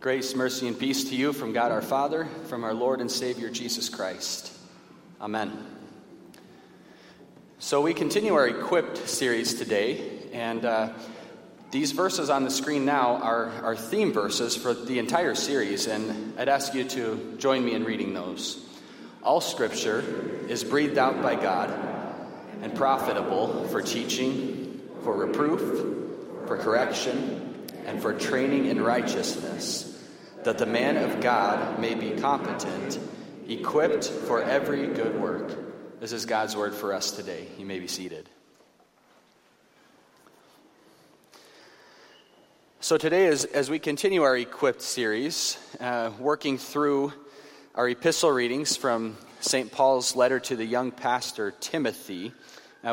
Grace, mercy, and peace to you from God our Father, from our Lord and Savior Jesus Christ. Amen. So we continue our Equipped series today, and these verses on the screen now are theme verses for the entire series, and I'd ask you to join me in reading those. All Scripture is breathed out by God and profitable for teaching, for reproof, for correction, and for training in righteousness, that the man of God may be competent, equipped for every good work. This is God's word for us today. You may be seated. So today, as we continue our Equipped series, working through our epistle readings from St. Paul's letter to the young pastor Timothy,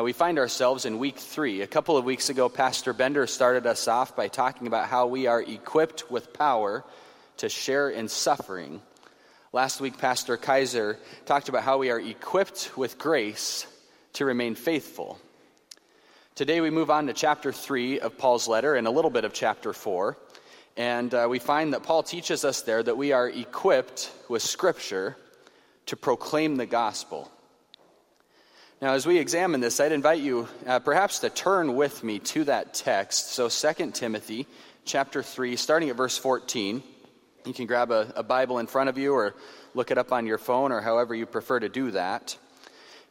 we find ourselves in week 3. A couple of weeks ago, Pastor Bender started us off by talking about how we are equipped with power to share in suffering. Last week, Pastor Kaiser talked about how we are equipped with grace to remain faithful. Today we move on to chapter 3 of Paul's letter and a little bit of chapter 4. And we find that Paul teaches us there that we are equipped with Scripture to proclaim the gospel. Now, as we examine this, I'd invite you perhaps to turn with me to that text. So 2 Timothy chapter 3, starting at verse 14. You can grab a Bible in front of you or look it up on your phone or however you prefer to do that.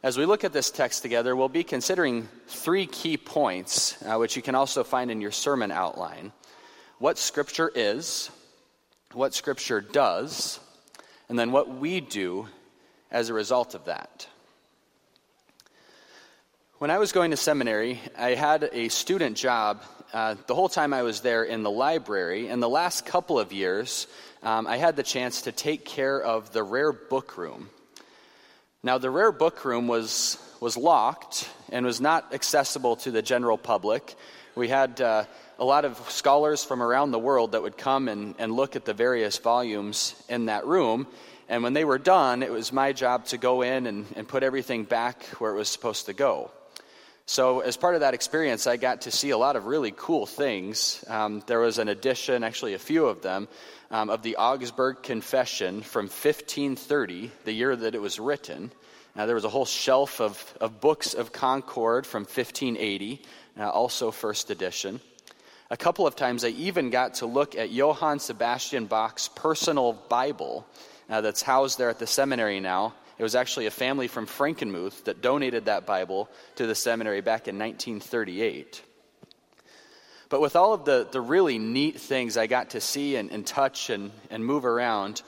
As we look at this text together, we'll be considering 3 key points, which you can also find in your sermon outline. What Scripture is, what Scripture does, and then what we do as a result of that. When I was going to seminary, I had a student job the whole time I was there in the library. In the last couple of years, I had the chance to take care of the rare book room. Now, the rare book room was locked and was not accessible to the general public. We had a lot of scholars from around the world that would come and look at the various volumes in that room. And when they were done, it was my job to go in and put everything back where it was supposed to go. So as part of that experience, I got to see a lot of really cool things. There was an edition, actually a few of them, of the Augsburg Confession from 1530, the year that it was written. There was a whole shelf of Books of Concord from 1580, also first edition. A couple of times I even got to look at Johann Sebastian Bach's personal Bible that's housed there at the seminary now. It was actually a family from Frankenmuth that donated that Bible to the seminary back in 1938. But with all of the really neat things I got to see and touch and move around,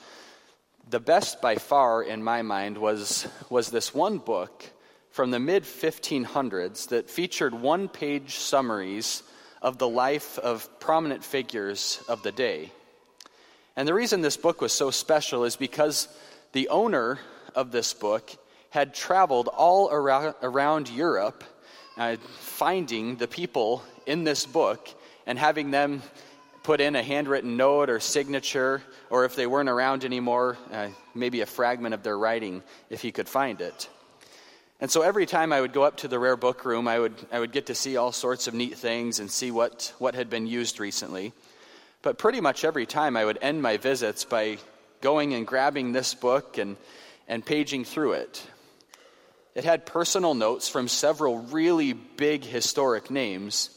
the best by far in my mind was this one book from the mid-1500s that featured one-page summaries of the life of prominent figures of the day. And the reason this book was so special is because the owner of this book had traveled all around Europe finding the people in this book and having them put in a handwritten note or signature, or if they weren't around anymore, maybe a fragment of their writing if he could find it. And so every time I would go up to the rare book room, I would get to see all sorts of neat things and see what had been used recently. But pretty much every time I would end my visits by going and grabbing this book and paging through it. It had personal notes from several really big historic names,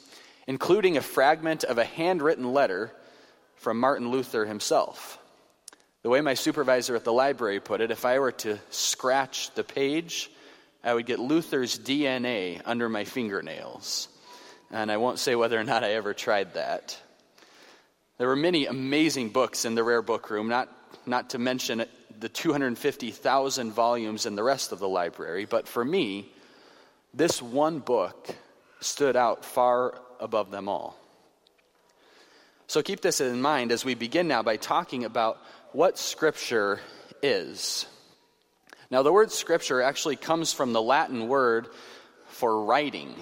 including a fragment of a handwritten letter from Martin Luther himself. The way my supervisor at the library put it, if I were to scratch the page, I would get Luther's DNA under my fingernails. And I won't say whether or not I ever tried that. There were many amazing books in the rare book room, not to mention the 250,000 volumes in the rest of the library, but for me, this one book stood out far above them all. So keep this in mind as we begin now by talking about what Scripture is. Now, the word Scripture actually comes from the Latin word for writing.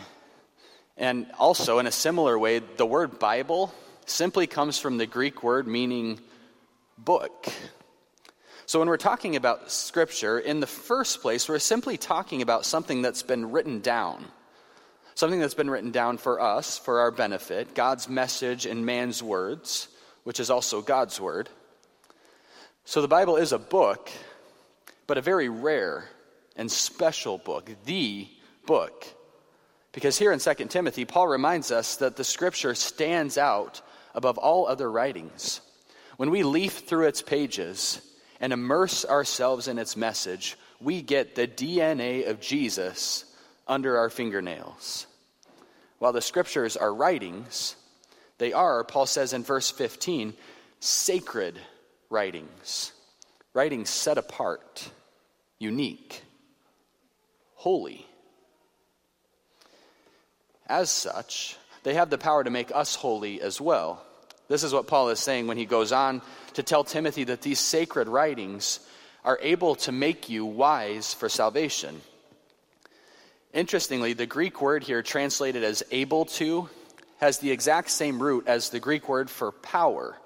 And also, in a similar way, the word Bible simply comes from the Greek word meaning book. So when we're talking about Scripture, in the first place, we're simply talking about something that's been written down. Something that's been written down for us, for our benefit, God's message in man's words, which is also God's word. So the Bible is a book, but a very rare and special book, the book. Because here in 2 Timothy, Paul reminds us that the Scripture stands out above all other writings. When we leaf through its pages and immerse ourselves in its message, we get the DNA of Jesus under our fingernails. While the Scriptures are writings, they are, Paul says in verse 15, sacred writings. Writings set apart, unique, holy. As such, they have the power to make us holy as well. This is what Paul is saying when he goes on to tell Timothy that these sacred writings are able to make you wise for salvation. Interestingly, the Greek word here translated as able to has the exact same root as the Greek word for power.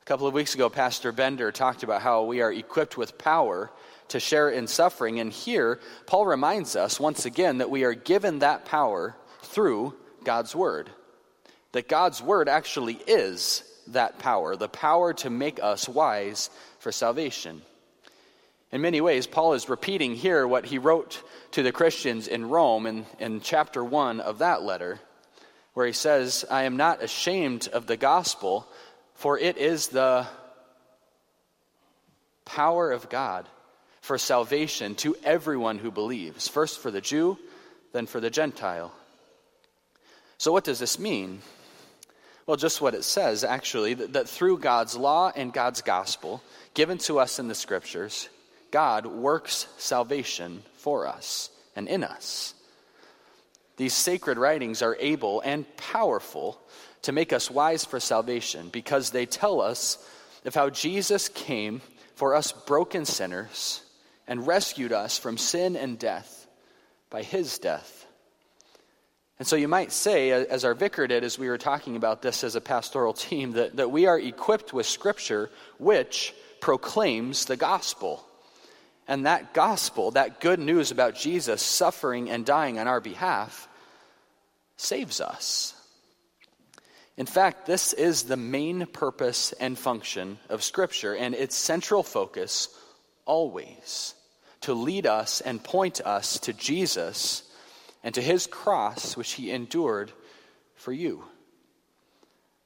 A couple of weeks ago, Pastor Bender talked about how we are equipped with power to share in suffering. And here, Paul reminds us once again that we are given that power through God's word. That God's word actually is that power, the power to make us wise for salvation. In many ways, Paul is repeating here what he wrote to the Christians in Rome in chapter 1 of that letter, where he says, I am not ashamed of the gospel, for it is the power of God for salvation to everyone who believes, first for the Jew, then for the Gentile. So what does this mean? Well, just what it says, actually, that through God's law and God's gospel, given to us in the Scriptures, God works salvation for us and in us. These sacred writings are able and powerful to make us wise for salvation because they tell us of how Jesus came for us broken sinners and rescued us from sin and death by his death. And so you might say, as our vicar did as we were talking about this as a pastoral team, that we are equipped with Scripture which proclaims the gospel. And that gospel, that good news about Jesus suffering and dying on our behalf, saves us. In fact, this is the main purpose and function of Scripture, and its central focus always, to lead us and point us to Jesus and to his cross, which he endured for you.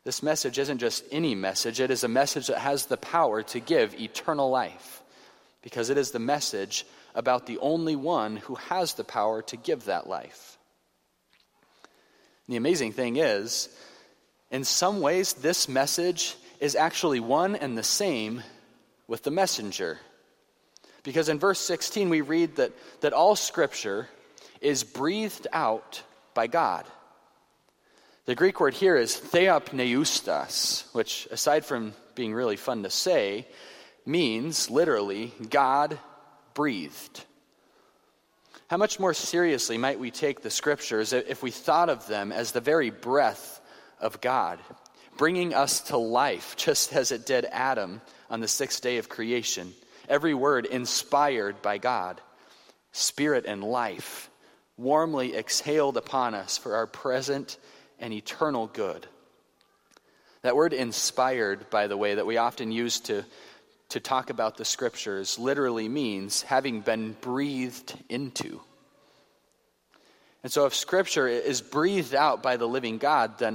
This message isn't just any message, it is a message that has the power to give eternal life, because it is the message about the only one who has the power to give that life. And the amazing thing is, in some ways, this message is actually one and the same with the messenger. Because in verse 16, we read that all Scripture is breathed out by God. The Greek word here is theopneustos, which, aside from being really fun to say, means literally God breathed. How much more seriously might we take the Scriptures if we thought of them as the very breath of God, bringing us to life just as it did Adam on the sixth day of creation. Every word inspired by God, spirit and life, warmly exhaled upon us for our present and eternal good. That word inspired, by the way, that we often use to talk about the Scriptures literally means having been breathed into. And so if Scripture is breathed out by the living God, then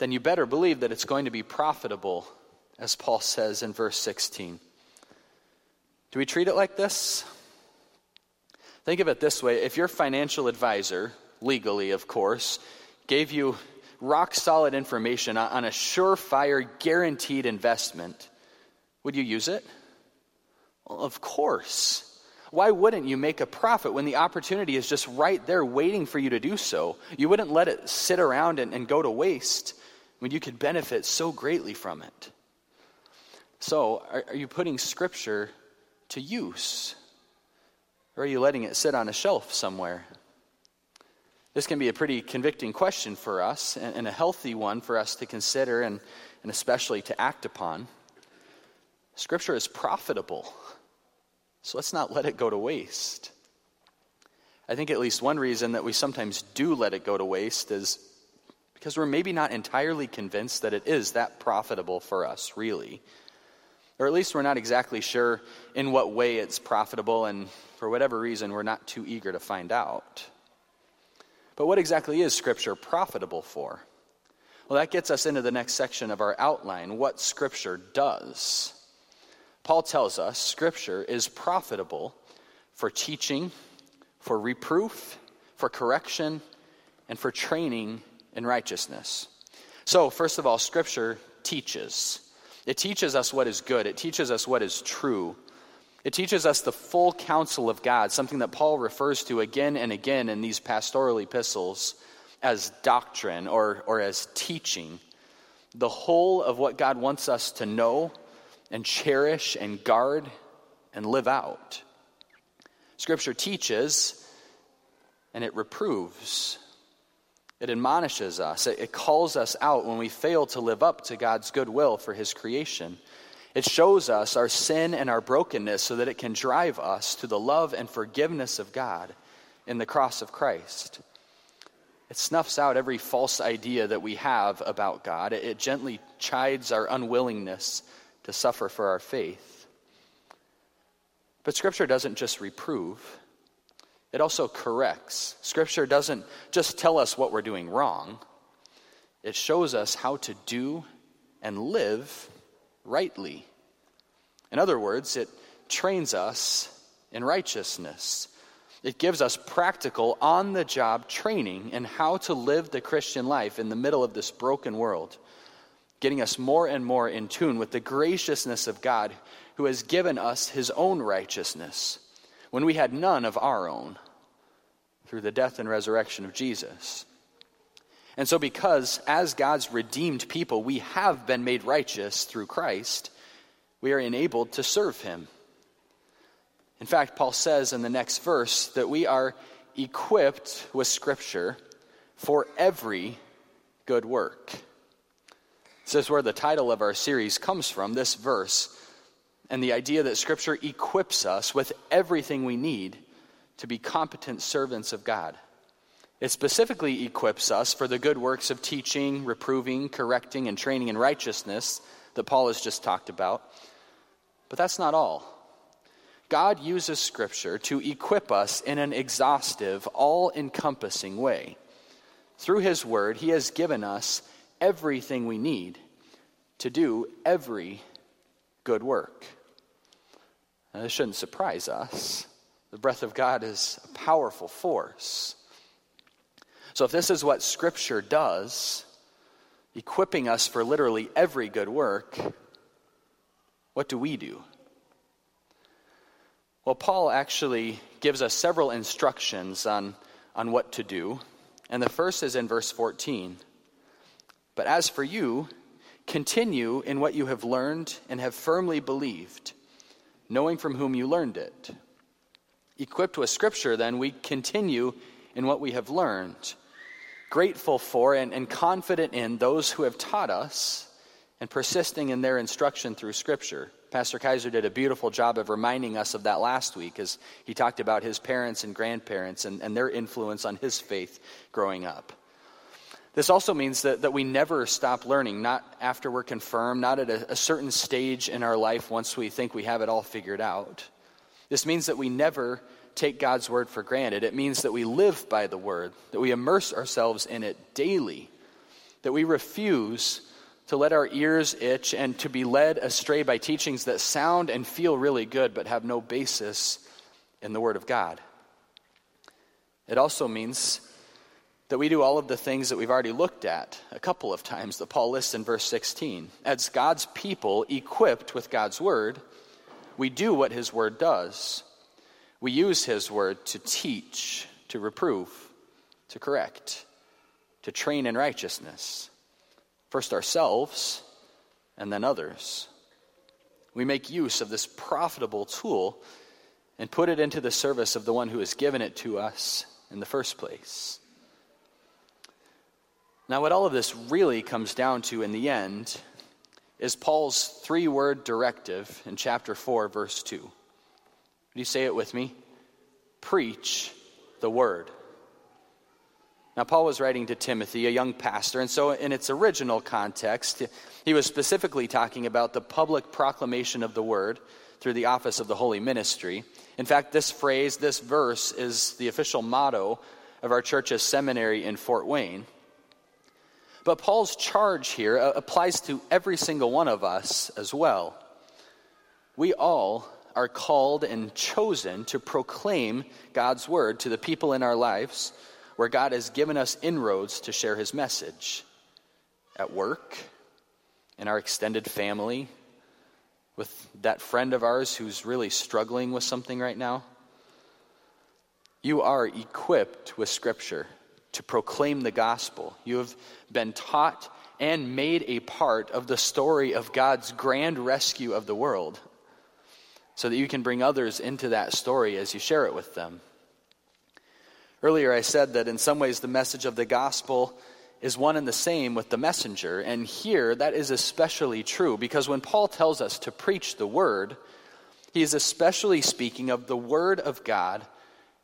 you better believe that it's going to be profitable, as Paul says in verse 16. Do we treat it like this? Think of it this way. If your financial advisor, legally of course, gave you rock-solid information on a surefire, guaranteed investment, would you use it? Well, of course. Why wouldn't you make a profit when the opportunity is just right there waiting for you to do so? You wouldn't let it sit around and go to waste when you could benefit so greatly from it. So, are you putting Scripture to use? Or are you letting it sit on a shelf somewhere? This can be a pretty convicting question for us and a healthy one for us to consider and especially to act upon. Scripture is profitable, so let's not let it go to waste. I think at least one reason that we sometimes do let it go to waste is because we're maybe not entirely convinced that it is that profitable for us, really. Or at least we're not exactly sure in what way it's profitable, and for whatever reason, we're not too eager to find out. But what exactly is Scripture profitable for? Well, that gets us into the next section of our outline, what Scripture does. Paul tells us Scripture is profitable for teaching, for reproof, for correction, and for training in righteousness. So, first of all, Scripture teaches. It teaches us what is good. It teaches us what is true. It teaches us the full counsel of God, something that Paul refers to again and again in these pastoral epistles as doctrine or as teaching. The whole of what God wants us to know and cherish and guard and live out. Scripture teaches and it reproves. It admonishes us. It calls us out when we fail to live up to God's goodwill for his creation. It shows us our sin and our brokenness so that it can drive us to the love and forgiveness of God in the cross of Christ. It snuffs out every false idea that we have about God. It gently chides our unwillingness to suffer for our faith. But Scripture doesn't just reprove. It also corrects. Scripture doesn't just tell us what we're doing wrong. It shows us how to do and live rightly. In other words, it trains us in righteousness. It gives us practical, on-the-job training in how to live the Christian life in the middle of this broken world, getting us more and more in tune with the graciousness of God who has given us his own righteousness when we had none of our own, through the death and resurrection of Jesus. And so because as God's redeemed people, we have been made righteous through Christ, we are enabled to serve him. In fact, Paul says in the next verse that we are equipped with Scripture for every good work. This is where the title of our series comes from, this verse, and the idea that Scripture equips us with everything we need to be competent servants of God. It specifically equips us for the good works of teaching, reproving, correcting, and training in righteousness that Paul has just talked about. But that's not all. God uses Scripture to equip us in an exhaustive, all-encompassing way. Through his word, he has given us everything we need to do every good work. Now, this shouldn't surprise us. The breath of God is a powerful force. So if this is what Scripture does, equipping us for literally every good work, what do we do? Well, Paul actually gives us several instructions on what to do. And the first is in verse 14. But as for you, continue in what you have learned and have firmly believed, knowing from whom you learned it. Equipped with Scripture, then, we continue in what we have learned, grateful for and confident in those who have taught us and persisting in their instruction through Scripture. Pastor Kaiser did a beautiful job of reminding us of that last week as he talked about his parents and grandparents and their influence on his faith growing up. This also means that we never stop learning, not after we're confirmed, not at a certain stage in our life once we think we have it all figured out. This means that we never take God's word for granted. It means that we live by the word, that we immerse ourselves in it daily, that we refuse to let our ears itch and to be led astray by teachings that sound and feel really good but have no basis in the word of God. It also means that we do all of the things that we've already looked at a couple of times that Paul lists in verse 16. As God's people equipped with God's word, we do what his word does. We use his word to teach, to reprove, to correct, to train in righteousness. First ourselves, and then others. We make use of this profitable tool and put it into the service of the one who has given it to us in the first place. Now, what all of this really comes down to in the end is Paul's three-word directive in chapter 4, verse 2. Do you say it with me? Preach the word. Now, Paul was writing to Timothy, a young pastor, and so in its original context, he was specifically talking about the public proclamation of the word through the office of the holy ministry. In fact, this phrase, this verse, is the official motto of our church's seminary in Fort Wayne. But Paul's charge here applies to every single one of us as well. We all are called and chosen to proclaim God's word to the people in our lives where God has given us inroads to share his message. At work, in our extended family, with that friend of ours who's really struggling with something right now. You are equipped with Scripture to proclaim the gospel. You have been taught and made a part of the story of God's grand rescue of the world so that you can bring others into that story as you share it with them. Earlier I said that in some ways the message of the gospel is one and the same with the messenger, and here that is especially true because when Paul tells us to preach the word, he is especially speaking of the word of God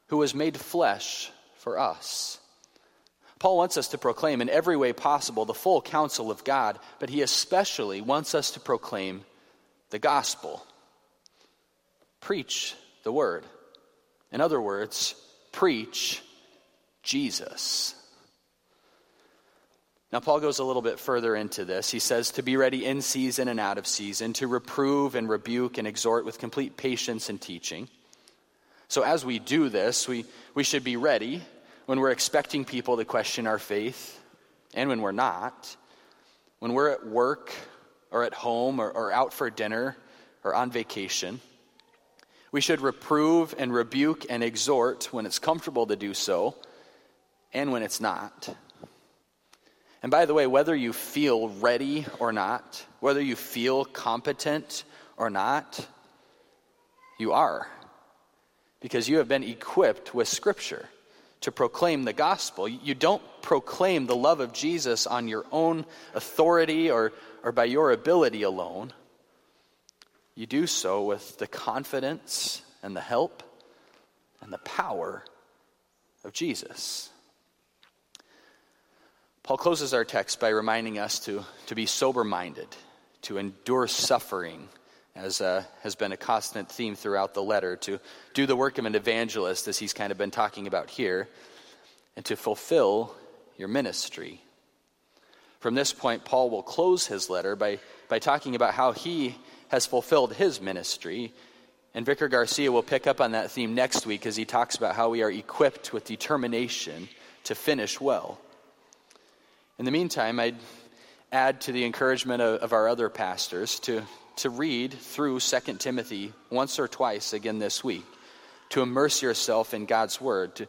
who was made flesh for us. Paul wants us to proclaim in every way possible the full counsel of God, but he especially wants us to proclaim the gospel. Preach the word. In other words, preach Jesus. Now Paul goes a little bit further into this. He says to be ready in season and out of season, to reprove and rebuke and exhort with complete patience and teaching. So as we do this, we should be ready when we're expecting people to question our faith, and when we're not, when we're at work or at home or out for dinner or on vacation, we should reprove and rebuke and exhort when it's comfortable to do so and when it's not. And by the way, whether you feel ready or not, whether you feel competent or not, you are, because you have been equipped with Scripture to proclaim the gospel. You don't proclaim the love of Jesus on your own authority or by your ability alone. You do so with the confidence and the help and the power of Jesus. Paul closes our text by reminding us to be sober-minded, to endure suffering, as has been a constant theme throughout the letter, to do the work of an evangelist, as he's kind of been talking about here, and to fulfill your ministry. From this point, Paul will close his letter by talking about how he has fulfilled his ministry, and Vicar Garcia will pick up on that theme next week as he talks about how we are equipped with determination to finish well. In the meantime, I'd add to the encouragement of our other pastors to read through 2 Timothy once or twice again this week, to immerse yourself in God's word,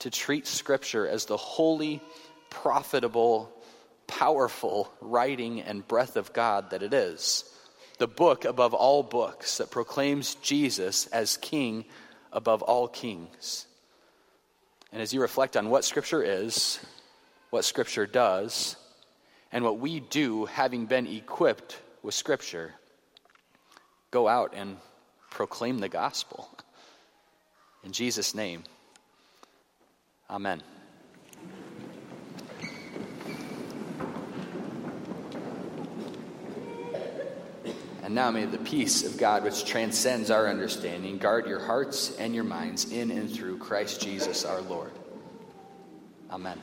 to treat Scripture as the holy, profitable, powerful writing and breath of God that it is, the book above all books that proclaims Jesus as King above all kings. And as you reflect on what Scripture is, what Scripture does, and what we do having been equipped with Scripture, go out and proclaim the gospel. In Jesus' name, amen. And now may the peace of God, which transcends our understanding, guard your hearts and your minds in and through Christ Jesus our Lord. Amen.